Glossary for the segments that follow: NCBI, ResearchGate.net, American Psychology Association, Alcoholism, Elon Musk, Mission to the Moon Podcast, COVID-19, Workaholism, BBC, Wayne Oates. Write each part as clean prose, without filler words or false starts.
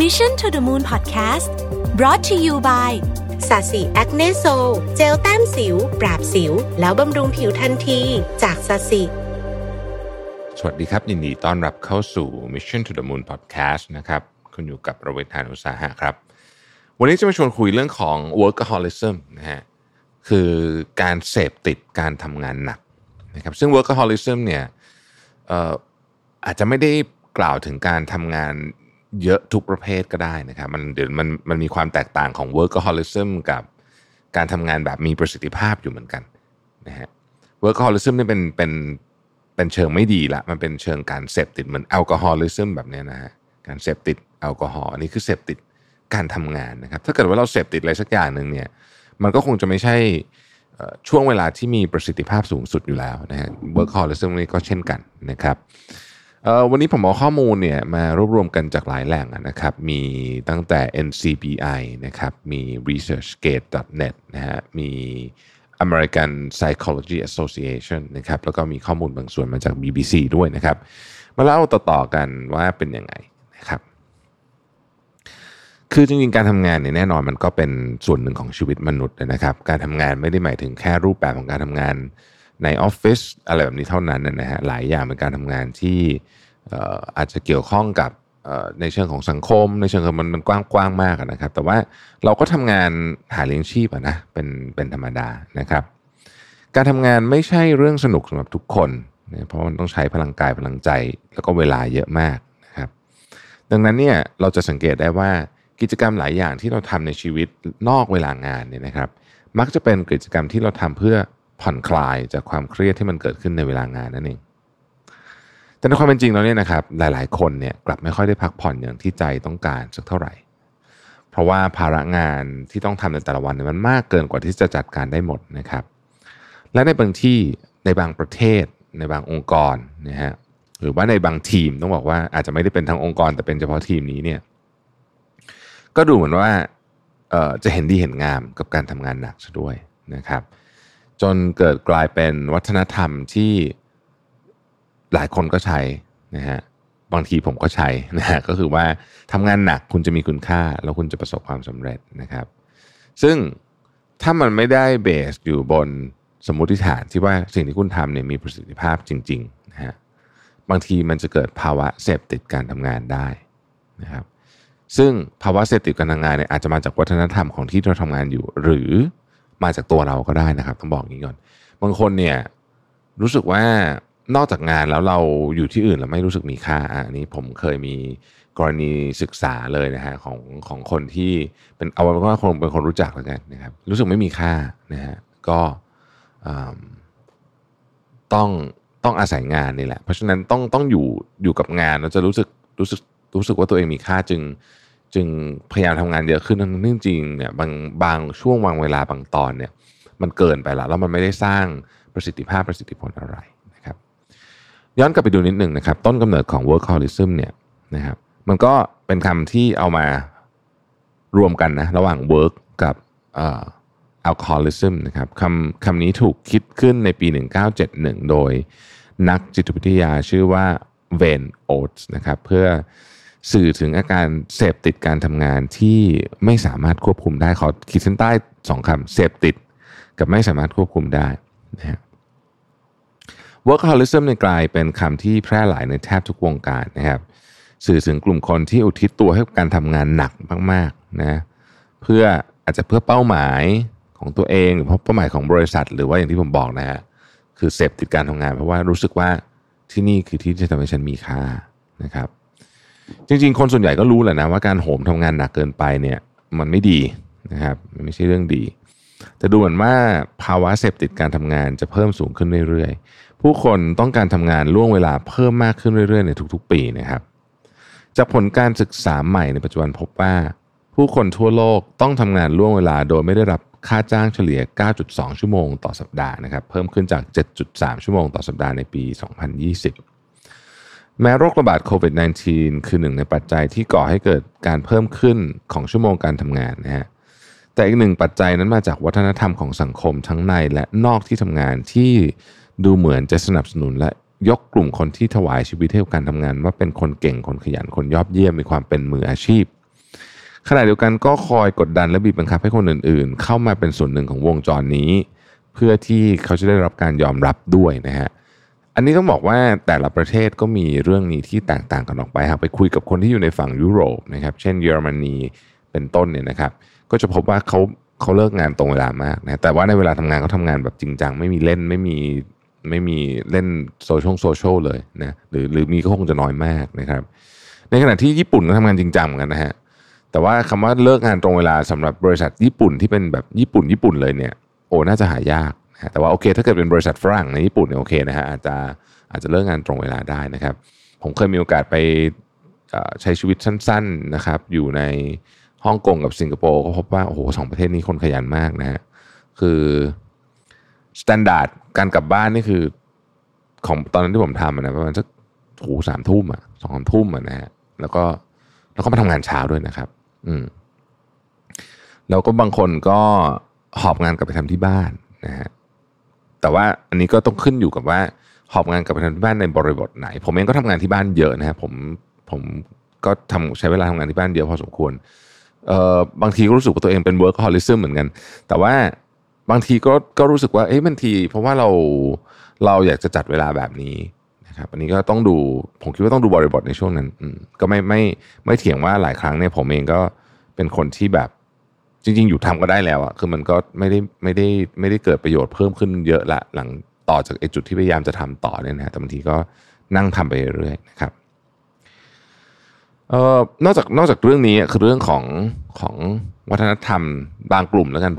Mission to the Moon Podcast brought to you by สาสีแอคเนโซเจลแต้มสิวปราบสิวแล้วบำรุงผิวทันทีจากสาสีสวัสดีครับยินดีต้อนรับเข้าสู่ Mission to the Moon Podcast นะครับคุณอยู่กับประเวศธานอุตสาหะครับวันนี้จะมาชวนคุยเรื่องของ Workaholism นะฮะคือการเสพติดการทำงานหนักนะครับซึ่ง Workaholism เนี่ยอาจจะไม่ได้กล่าวถึงการทำงานเยอะทุกประเภทก็ได้นะครับมันมีความแตกต่างของ Workaholism กับการทำงานแบบมีประสิทธิภาพอยู่เหมือนกันนะฮะ Workaholism นี่เป็นเชิงไม่ดีละมันเป็นเชิงการเสพติดเหมือน Alcoholism แบบนี้นะฮะการเสพติดแอลกอฮอล์อันนี้คือเสพติดการทำงานนะครับถ้าเกิดว่าเราเสพติดอะไรสักอย่างนึงเนี่ยมันก็คงจะไม่ใช่ช่วงเวลาที่มีประสิทธิภาพสูงสุดอยู่แล้วนะฮะ Workaholism นี่ก็เช่นกันนะครับวันนี้ผมเอาข้อมูลเนี่ยมารวบรวมกันจากหลายแหล่งนะครับมีตั้งแต่ NCBI นะครับมี ResearchGate.net นะฮะมี American Psychology Association นะครับแล้วก็มีข้อมูลบางส่วนมาจาก BBC ด้วยนะครับมาเล่าต่อๆกันว่าเป็นยังไงนะครับคือจริงๆการทำงานเนี่ยแน่นอนมันก็เป็นส่วนหนึ่งของชีวิตมนุษย์นะครับการทำงานไม่ได้หมายถึงแค่รูปแบบของการทำงานในออฟฟิศอะไรแบบนี้เท่านั้นนะฮะหลายอย่างเป็นการทำงานที่อาจจะเกี่ยวข้องกับในเชิงของสังคมในเชิงมันกว้างๆมากนะครับแต่ว่าเราก็ทำงานหาเลี้ยงชีพนะเป็นธรรมดานะครับการทำงานไม่ใช่เรื่องสนุกสำหรับทุกคนนะเพราะมันต้องใช้พลังกายพลังใจแล้วก็เวลาเยอะมากนะครับดังนั้นเนี่ยเราจะสังเกตได้ว่ากิจกรรมหลายอย่างที่เราทำในชีวิตนอกเวลางานเนี่ยนะครับมักจะเป็นกิจกรรมที่เราทำเพื่อผ่อนคลายจากความเครียดที่มันเกิดขึ้นในเวลางานนั่นเองแต่ในความเป็นจริงแล้วเนี่ยนะครับหลายๆคนเนี่ยกลับไม่ค่อยได้พักผ่อนอย่างที่ใจต้องการสักเท่าไหร่เพราะว่าภาระงานที่ต้องทำในแต่ละวันเนี่ยมันมากเกินกว่าที่จะจัดการได้หมดนะครับและในบางที่ในบางประเทศในบางองค์กรนะฮะหรือว่าในบางทีมต้องบอกว่าอาจจะไม่ได้เป็นทั้งองค์กรแต่เป็นเฉพาะทีมนี้เนี่ยก็ดูเหมือนว่าจะเห็นดีเห็นงามกับการทำงานหนักซะด้วยนะครับจนเกิดกลายเป็นวัฒนธรรมที่หลายคนก็ใช้นะฮะบางทีผมก็ใช้นะฮะก็คือว่าทำงานหนักคุณจะมีคุณค่าแล้วคุณจะประสบความสำเร็จนะครับซึ่งถ้ามันไม่ได้เบสอยู่บนสมมติฐานที่ว่าสิ่งที่คุณทำเนี่ยมีประสิทธิภาพจริงๆนะฮะบางทีมันจะเกิดภาวะเสพติดการทำงานได้นะครับซึ่งภาวะเสพติดการทำงานเนี่ยอาจจะมาจากวัฒนธรรมของที่เราทำงานอยู่หรือมาจากตัวเราก็ได้นะครับต้องบอกอย่างนี้ก่อนบางคนเนี่ยรู้สึกว่านอกจากงานแล้วเราอยู่ที่อื่นแล้วไม่รู้สึกมีค่าอันนี้ผมเคยมีกรณีศึกษาเลยนะฮะของคนที่เป็นเอาเป็นว่าคนเป็นคนรู้จักแล้วกันนะครับรู้สึกไม่มีค่านะฮะก็ต้องอาศัยงานนี่แหละเพราะฉะนั้นต้องอยู่กับงานแล้วจะรู้สึกว่าตัวเองมีค่าจึงพยายามทำงานเยอะขึ้นนั่นจริงๆเนี่ยบางช่วงบางเวลาบางตอนเนี่ยมันเกินไปแล้วมันไม่ได้สร้างประสิทธิภาพประสิทธิผลอะไรนะครับย้อนกลับไปดูนิดนึงนะครับต้นกำเนิดของ Workaholism เนี่ยนะครับมันก็เป็นคำที่เอามารวมกันนะระหว่าง Work กับAlcoholism นะครับคำนี้ถูกคิดขึ้นในปี 1971 โดยนักจิตวิทยาชื่อว่าเวนโอตส์นะครับเพื่อสื่อถึงอาการเสพติดการทำงานที่ไม่สามารถควบคุมได้เขาขีดเส้นใต้สองคำเสพติดกับไม่สามารถควบคุมได้นะฮะ Workaholism ในกลายเป็นคำที่แพร่หลายในแทบทุกวงการนะครับสื่อถึงกลุ่มคนที่อุทิศตัวให้กับการทำงานหนักมากๆนะเพื่ออาจจะเพื่อเป้าหมายของตัวเองหรือเป้าหมายของบริษัทหรือว่าอย่างที่ผมบอกนะฮะคือเสพติดการทำงานเพราะว่ารู้สึกว่าที่นี่คือที่จะทำให้ฉันมีค่านะครับจริงๆคนส่วนใหญ่ก็รู้แหละนะว่าการโหมทำงานหนักเกินไปเนี่ยมันไม่ดีนะครับมันไม่ใช่เรื่องดีแต่ดูเหมือนว่าภาวะเสพติดการทำงานจะเพิ่มสูงขึ้นเรื่อยๆผู้คนต้องการทำงานล่วงเวลาเพิ่มมากขึ้นเรื่อยๆในทุกๆปีนะครับจากผลการศึกษาใหม่ในปัจจุบันพบว่าผู้คนทั่วโลกต้องทำงานล่วงเวลาโดยไม่ได้รับค่าจ้างเฉลี่ย 9.2 ชั่วโมงต่อสัปดาห์นะครับเพิ่มขึ้นจาก 7.3 ชั่วโมงต่อสัปดาห์ในปี 2020แม้โรคระบาดโควิด -19 คือหนึ่งในปัจจัยที่ก่อให้เกิดการเพิ่มขึ้นของชั่วโมงการทำงานนะฮะแต่อีกหนึ่งปัจจัยนั้นมาจากวัฒนธรรมของสังคมทั้งในและนอกที่ทำงานที่ดูเหมือนจะสนับสนุนและยกกลุ่มคนที่ถวายชีวิตให้กับการทำงานว่าเป็นคนเก่งคนขยันคนยอดเยี่ยมมีความเป็นมืออาชีพ ขณะเดียวกันก็คอยกดดันและบีบบังคับให้คนอื่นๆเข้ามาเป็นส่วนหนึ่งของวงจรนี้เพื่อที่เขาจะได้รับการยอมรับด้วยนะฮะอันนี้ต้องบอกว่าแต่ละประเทศก็มีเรื่องนี้ที่แตกต่างกันออกไปครับไปคุยกับคนที่อยู่ในฝั่งยุโรปนะครับเช่นเยอรมนีเป็นต้นเนี่ยนะครับก็จะพบว่าเขาเลิกงานตรงเวลามากนะแต่ว่าในเวลาทำงานเขาทำงานแบบจริงจังไม่มีเล่นไม่มีเล่นโซเชียลเลยนะหรือมีก็คงจะน้อยมากนะครับในขณะที่ญี่ปุ่นก็ทำงานจริงจังกันนะฮะแต่ว่าคำว่าเลิกงานตรงเวลาสำหรับบริษัทญี่ปุ่นที่เป็นแบบญี่ปุ่นเลยเนี่ยโอ้น่าจะหายากนะแต่ว่าโอเคถ้าเกิดเป็นบริษัทฝรั่งในญี่ปุ่นเนี่ยโอเคนะฮะอาจจะเลิกงานตรงเวลาได้นะครับผมเคยมีโอกาสไปใช้ชีวิตสั้นๆนะครับอยู่ในฮ่องกงกับสิงคโปร์ก็พบว่าโอ้โห2ประเทศนี้คนขยันมากนะฮะคือสแตนดาร์ดการกลับบ้านนี่คือของตอนนั้นที่ผมทำนะประมาณสัก3 ทุ่มอ่ะ 2-3 ทุ่มอ่ะนะฮะแล้วก็มาทำงานเช้าด้วยนะครับแล้วก็บางคนก็หอบงานกลับไปทำที่บ้านนะฮะแต่ว่าอันนี้ก็ต้องขึ้นอยู่กับว่าหอบงานกลับไปทำที่บ้านในบริบทไหนผมเองก็ทำงานที่บ้านเยอะนะฮะผมก็ใช้เวลาทำงานที่บ้านเยอะพอสมควรบางทีก็รู้สึกว่าตัวเองเป็น Workaholism เหมือนกันแต่ว่าบางทีก็รู้สึกว่าเอ๊ะมันทีเพราะว่าเราอยากจะจัดเวลาแบบนี้นะครับอันนี้ก็ต้องดูผมคิดว่าต้องดูบริบทในช่วงนั้นก็ไม่เถียงว่าหลายครั้งเนี่ยผมเองก็เป็นคนที่แบบจริงๆอยู่ทำก็ได้แล้วอะคือมันก็ไม่ได้เกิดประโยชน์เพิ่มขึ้นเยอะละหลังต่อจากไอ้จุดที่พยายามจะทำต่อเนี่ยนะแต่บางทีก็นั่งทำไปเรื่อยๆนะครับนอกจากเรื่องนี้คือเรื่องของวัฒนธรรมบางกลุ่มแล้วกัน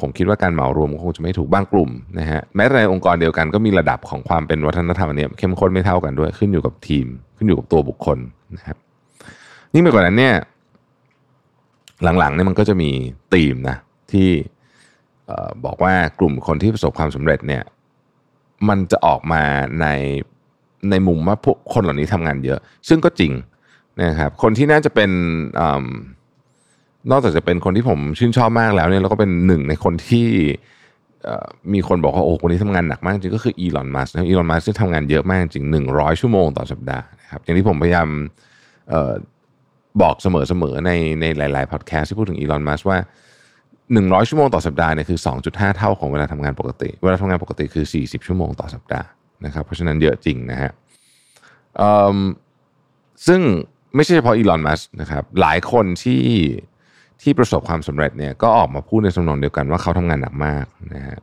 ผมคิดว่าการเหมารวมคงจะไม่ถูกบางกลุ่มนะฮะแม้ในองค์กรเดียวกันก็มีระดับของความเป็นวัฒนธรรมเนี่ยเข้มข้นไม่เท่ากันด้วยขึ้นอยู่กับทีมขึ้นอยู่กับตัวบุคคลนะครับยิ่งไปกว่านั้นเนี่ยหลังๆเนี่ยมันก็จะมีธีมนะที่บอกว่ากลุ่มคนที่ประสบความสำเร็จเนี่ยมันจะออกมาในมุมว่าพวกคนเหล่านี้ทำงานเยอะซึ่งก็จริงนะครับคนที่น่าจะเป็นนอกจากจะเป็นคนที่ผมชื่นชอบมากแล้วเนี่ยแล้วก็เป็นหนึ่งในคนที่มีคนบอกว่าโอ้คนนี้ทำงานหนักมากจริงก็คืออีลอนมัสก์นะอีลอนมัสก์ที่ทำงานเยอะมากจริง100 ชั่วโมงต่อสัปดาห์นะครับอย่างที่ผมพยายามบอกเสมอๆในหลายๆพอดแคสต์ที่พูดถึงอีลอนมัสก์ว่า100 ชั่วโมงต่อสัปดาห์เนี่ยคือ 2.5 เท่าของเวลาทำงานปกติเวลาทำงานปกติคือ40 ชั่วโมงต่อสัปดาห์นะครับเพราะฉะนั้นเยอะจริงนะฮะซึ่งไม่ใช่เฉพาะอีลอนมัสก์นะครับหลายคนที่ประสบความสำเร็จเนี่ยก็ออกมาพูดในสำนองเดียวกันว่าเขาทำงานหนักมากนะฮะ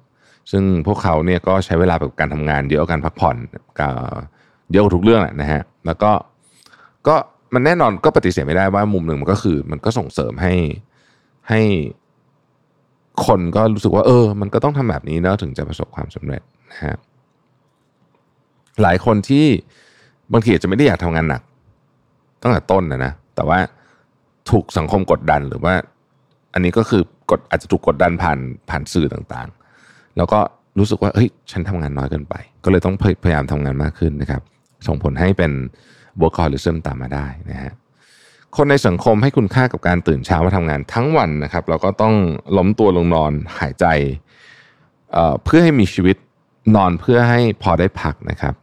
ซึ่งพวกเขาเนี่ยก็ใช้เวลากับการทำงานเยอะกับการพักผ่อนกับเยอะทุกเรื่องแหละนะฮะแล้วก็มันแน่นอนก็ปฏิเสธไม่ได้ว่ามุมหนึ่งมันก็คือมันก็ส่งเสริมให้คนก็รู้สึกว่ามันก็ต้องทำแบบนี้นะถึงจะประสบความสำเร็จนะฮะหลายคนที่บางทีอาจจะไม่ได้อยากทำงานหนักตั้งแต่ต้นนะแต่ว่าถูกสังคมกดดันหรือว่าอันนี้ก็คือกดอาจจะถูกกดดันผ่านสื่อต่างๆแล้วก็รู้สึกว่าเฮ้ยฉันทำงานน้อยเกินไปก็เลยต้องพยายามทำงานมากขึ้นนะครับส่งผลให้เป็น Workaholism ตามมาได้นะฮะคนในสังคมให้คุณค่ากับการตื่นเช้ามาทำงานทั้งวันนะครับเราก็ต้องล้มตัวลงนอนหายใจเพื่อให้มีชีวิตนอนเพื่อให้พอได้พักนะครับ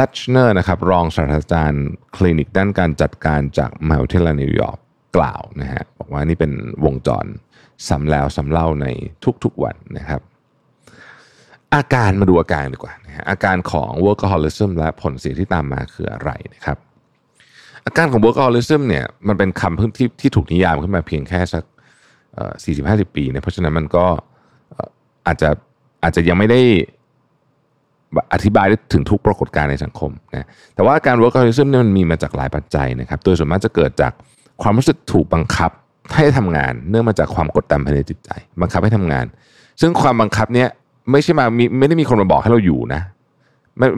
Lechner นะครับรองศาสตราจารย์คลินิกด้านการจัดการจากมหาวิทยาลัยนิวยอร์กกล่าวนะฮะบอกว่านี่เป็นวงจรซ้ำแล้วซ้ำเล่าในทุกๆวันนะครับอาการมาดูอาการดีกว่านะฮะอาการของ Workaholism และผลเสียที่ตามมาคืออะไรนะครับอาการของ Workaholism เนี่ยมันเป็นคำพื้นที่ถูกนิยามขึ้นมาเพียงแค่สัก 40-50 ปีนะเพราะฉะนั้นมันก็อาจจะยังไม่ได้อธิบายได้ถึงทุกปรากฏการณ์ในสังคมนะแต่ว่าการ Workaholism เนี่ยมันมีมาจากหลายปัจจัยนะครับโดยส่วนมากจะเกิดจากความรู้สึกถูกบังคับให้ทำงานเนื่องมาจากความกดดันภายในจิตใจบังคับให้ทำงานซึ่งความบังคับเนี่ยไม่ได้มีคนมาบอกให้เราอยู่นะ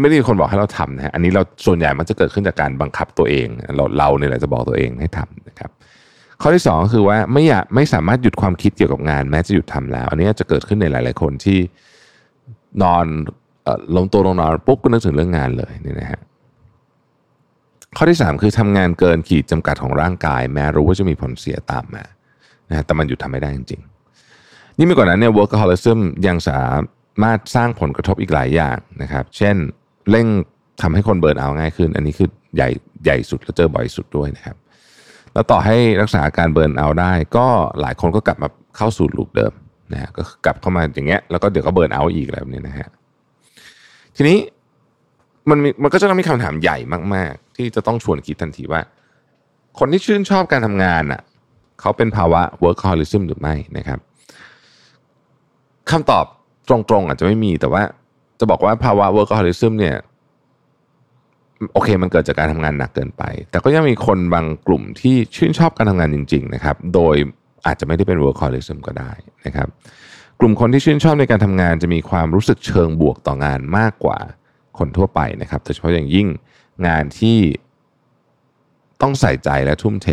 ไม่ได้มีคนบอกให้เราทำนะอันนี้เราส่วนใหญ่มันจะเกิดขึ้นจากการบังคับตัวเองเราเนี่ยแหละจะบอกตัวเองให้ทำนะครับข้อที่2คือว่าไม่สามารถหยุดความคิดเกี่ยวกับงานแม้จะหยุดทำแล้วอันนี้จะเกิดขึ้นในหลายๆคนที่นอนล้มตัวลงนอนปุ๊บก็นึกถึงเรื่องงานเลยนี่นะฮะข้อที่3คือทำงานเกินขีดจำกัดของร่างกายแม้รู้ว่าจะมีผลเสียตามมานะฮะแต่มันหยุดทำไม่ได้จริงๆนี่ไม่ก่อนนั้นเนี่ย Workaholism ยังสามารถสร้างผลกระทบอีกหลายอย่างนะครับเช่นเร่งทำให้คนเบิร์นเอาง่ายขึ้นอันนี้คือใหญ่สุดและเจอบ่อยสุดด้วยนะครับ แล้วต่อให้รักษาการเบิร์นเอาท์ได้ก็หลายคนก็กลับมาเข้าสู่ลูปเดิมนะฮะก็กลับเข้ามาอย่างเงี้ยแล้วก็เดี๋ยวก็เบิร์นเอาท์อีกอะไรแบบนี้นะฮะทีนี้มันก็จะต้องมีคำถามใหญ่มากๆที่จะต้องชวนคิดทันทีว่าคนที่ชื่นชอบการทำงานอ่ะเขาเป็นภาวะ workaholism หรือไม่นะครับคำตอบตรงๆอาจจะไม่มีแต่ว่าจะบอกว่าภาวะ workaholism เนี่ยโอเคมันเกิดจากการทำงานหนักเกินไปแต่ก็ยังมีคนบางกลุ่มที่ชื่นชอบการทำงานจริงๆนะครับโดยอาจจะไม่ได้เป็น workaholism ก็ได้นะครับกลุ่มคนที่ชื่นชอบในการทำงานจะมีความรู้สึกเชิงบวกต่องานมากกว่าคนทั่วไปนะครับโดยเฉพาะอย่างยิ่งงานที่ต้องใส่ใจและทุ่มเท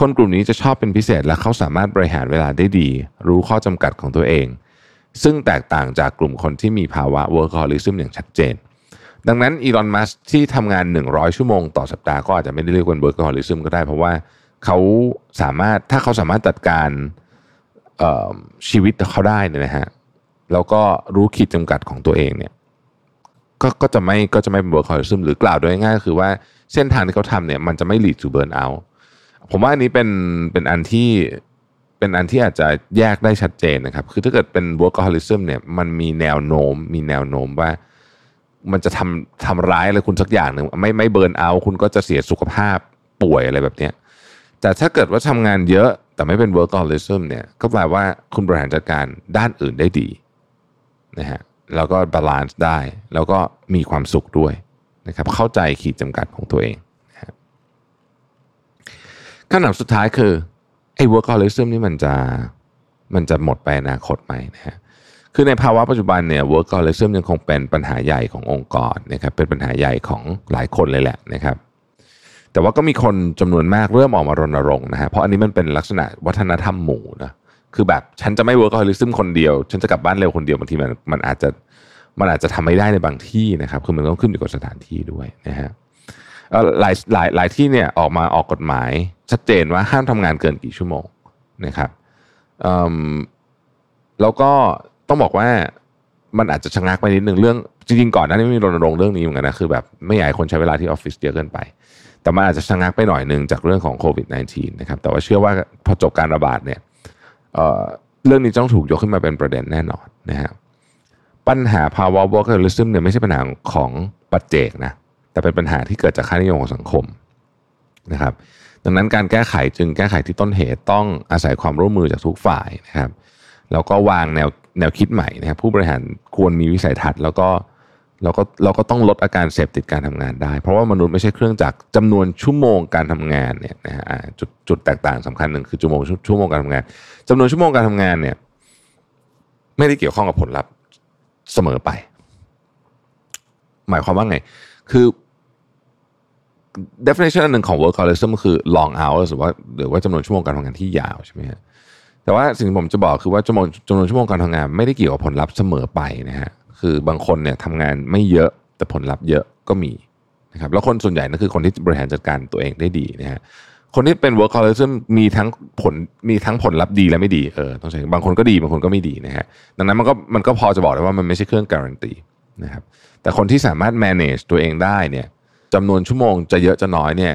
คนกลุ่มนี้จะชอบเป็นพิเศษและเขาสามารถบริหารเวลาได้ดีรู้ข้อจำกัดของตัวเองซึ่งแตกต่างจากกลุ่มคนที่มีภาวะ workaholism อย่างชัดเจนดังนั้นอีลอนมัสก์ที่ทำงาน100ชั่วโมงต่อสัปดาห์ก็อาจจะไม่ได้เรียกว่า workaholism ก็ได้เพราะว่าเขาสามารถถ้าเขาสามารถจัดการชีวิตเขาได้นะฮะแล้วก็รู้ขีดจำกัดของตัวเองเนี่ยก็จะไม่เป็น workaholism หรือกล่าวโดยง่ายๆคือว่าเส้นทางที่เขาทำเนี่ยมันจะไม่ lead to burn out ผมว่าอันนี้เป็นอันที่อาจจะแยกได้ชัดเจนนะครับคือถ้าเกิดเป็น workaholism เนี่ยมันมีแนวโน้มว่ามันจะทำร้ายอะไรคุณสักอย่างหนึ่งไม่เบิร์นเอาท์คุณก็จะเสียสุขภาพป่วยอะไรแบบนี้แต่ถ้าเกิดว่าทำงานเยอะแต่ไม่เป็น workaholism เนี่ยก็แปลว่าคุณบริหารจัดการด้านอื่นได้ดีนะฮะแล้วก็บาลานซ์ได้แล้วก็มีความสุขด้วยนะครับเข้าใจขีดจำกัดของตัวเองนะฮะคำถามสุดท้ายคือไอ้ workaholism นี่มันจะหมดไปอนาคตไหมนะฮะคือในภาวะปัจจุบันเนี่ย workaholism ยังคงเป็นปัญหาใหญ่ขององค์กรนะครับเป็นปัญหาใหญ่ของหลายคนเลยแหละนะครับแต่ว่าก็มีคนจำนวนมากเริ่มออกมารณรงค์นะฮะเพราะอันนี้มันเป็นลักษณะวัฒนธรรมหมู่นะคือแบบฉันจะไม่ workaholism คนเดียวฉันจะกลับบ้านเร็วคนเดียวบางทีมันอาจจะทำไม่ได้ในบางที่นะครับคือมันต้องขึ้นอยู่กับสถานที่ด้วยนะฮะหลายที่เนี่ยออกกฎหมายชัดเจนว่าห้ามทำงานเกินกี่ชั่วโมงนะครับแล้วก็ต้องบอกว่ามันอาจจะชะงักไปนิดนึงเรื่องจริงๆก่อนหน้านี้มีรณรงค์เรื่องนี้เหมือนกันนะคือแบบไม่อยากให้คนใช้เวลาที่ออฟฟิศเยอะเกินไปแต่มันอาจจะชะงักไปหน่อยนึงจากเรื่องของโควิด -19 นะครับแต่ว่าเชื่อว่าพอจบการระบาดเนี่ยเรื่องนี้ต้องถูกยกขึ้นมาเป็นประเด็นแน่นอนนะฮะปัญหาภาวะ workaholism เนี่ยไม่ใช่ปัญหาของปัจเจกนะแต่เป็นปัญหาที่เกิดจากค่านิยมของสังคมนะครับดังนั้นการแก้ไขจึงแก้ไขที่ต้นเหตุต้องอาศัยความร่วมมือจากทุกฝ่ายนะครับแล้วก็วางแนวคิดใหม่นะครับผู้บริหารควรมีวิสัยทัศน์แล้วก็ต้องลดอาการเสพติดการทำงานได้เพราะว่ามนุษย์ไม่ใช่เครื่องจักรจำนวนชั่วโมงการทำงานเนี่ยนะฮะจุดแตกต่างสำคัญหนึ่งคือชั่วโมงการทำงานจำนวนชั่วโมงการทำงานเนี่ยไม่ได้เกี่ยวข้องกับผลลัพธ์เสมอไปหมายความว่าไงคือ definition อันหนึ่งของ workaholism ก็คือ long hours หรือว่าจำนวนชั่วโมงการทำงานที่ยาวใช่ไหมฮะแต่ว่าสิ่งที่ผมจะบอกคือว่าจำนวนชั่วโมงการทำงานไม่ได้เกี่ยวกับผลลัพธ์เสมอไปนะฮะคือบางคนเนี่ยทำงานไม่เยอะแต่ผลลัพธ์เยอะก็มีนะครับแล้วคนส่วนใหญ่นั่นคือคนที่บริหารจัดการตัวเองได้ดีนะฮะคนที่เป็น workaholism มีทั้งผลลัพธ์ดีและไม่ดีต้องใช้บางคนก็ดีบางคนก็ไม่ดีนะฮะดังนั้นมันก็พอจะบอกได้ว่ามันไม่ใช่เครื่องการันตีนะครับแต่คนที่สามารถ manage ตัวเองได้เนี่ยจำนวนชั่วโมงจะเยอะจะน้อยเนี่ย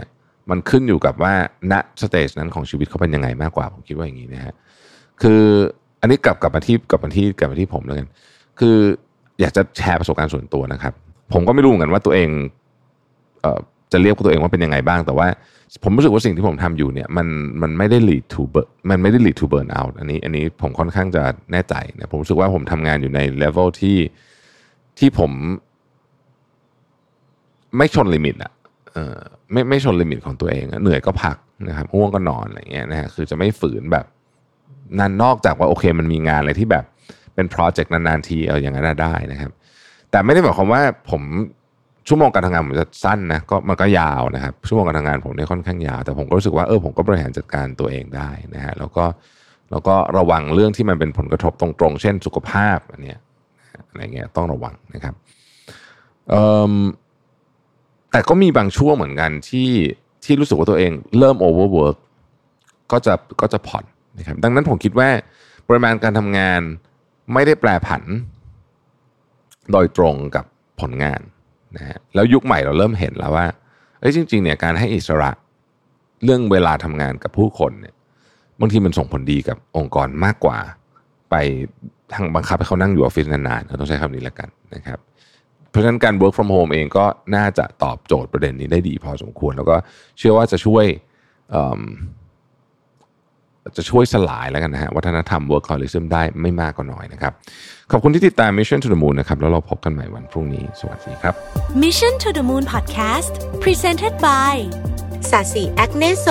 มันขึ้นอยู่กับว่าณสเตจนั้นของชีวิตเขาเป็นยังไงมากกว่าผมคิดว่าอย่างนี้นะฮะคืออันนี้กลับมาที่ผมแล้วกันคืออยากจะแชร์ประสบการณ์ส่วนตัวนะครับผมก็ไม่รู้เหมือนกันว่าตัวเองจะเรียกตัวเองว่าเป็นยังไงบ้างแต่ว่าผมรู้สึกว่าสิ่งที่ผมทำอยู่เนี่ยมันไม่ได้ lead to burn มันไม่ได้ lead to burn out อันนี้ผมค่อนข้างจะแน่ใจนะผมรู้สึกว่าผมทำงานอยู่ใน level ที่ผมไม่ชนลิมิตอะไม่ชนลิมิตของตัวเองเหนื่อยก็พักนะครับง่วงก็นอนอะไรเงี้ยนะฮะคือจะไม่ฝืนแบบนอกจากว่าโอเคมันมีงานอะไรที่แบบเป็นโปรเจกต์นานๆทีอย่างนั้นได้นะครับแต่ไม่ได้หมายความว่าผมชั่วโมงการทำงานผมจะสั้นนะก็มันก็ยาวนะครับชั่วโมงการทำงานผมเนี่ยค่อนข้างยาวแต่ผมก็รู้สึกว่าผมก็บริหารจัดการตัวเองได้นะฮะแล้วก็ระวังเรื่องที่มันเป็นผลกระทบตรงๆเช่นสุขภาพอะไรเงี้ยต้องระวังนะครับแต่ก็มีบางช่วงเหมือนกันที่รู้สึกว่าตัวเองเริ่มโอเวอร์เวิร์กก็จะผ่อนนะครับดังนั้นผมคิดว่าปริมาณการทำงานไม่ได้แปรผันโดยตรงกับผลงานนะฮะแล้วยุคใหม่เราเริ่มเห็นแล้วว่าจริงๆเนี่ยการให้อิสระ เรื่องเวลาทำงานกับผู้คนเนี่ยบางทีมันส่งผลดีกับองค์กรมากกว่าไปทางบังคับให้เขานั่งอยู่ออฟฟิศนานๆเราต้องใช้คำนี้แล้วกันนะครับเพราะฉะนั้นการ work from home เองก็น่าจะตอบโจทย์ประเด็นนี้ได้ดีพอสมควรแล้วก็เชื่อว่าจะช่วยสลายแล้วกันนะฮะวัฒนธรรม Workaholism ได้ไม่มากก็น้อยนะครับขอบคุณที่ติดตาม Mission to the Moon นะครับแล้วเราพบกันใหม่วันพรุ่งนี้สวัสดีครับ Mission to the Moon Podcast Presented by สาสี แอคเนโซ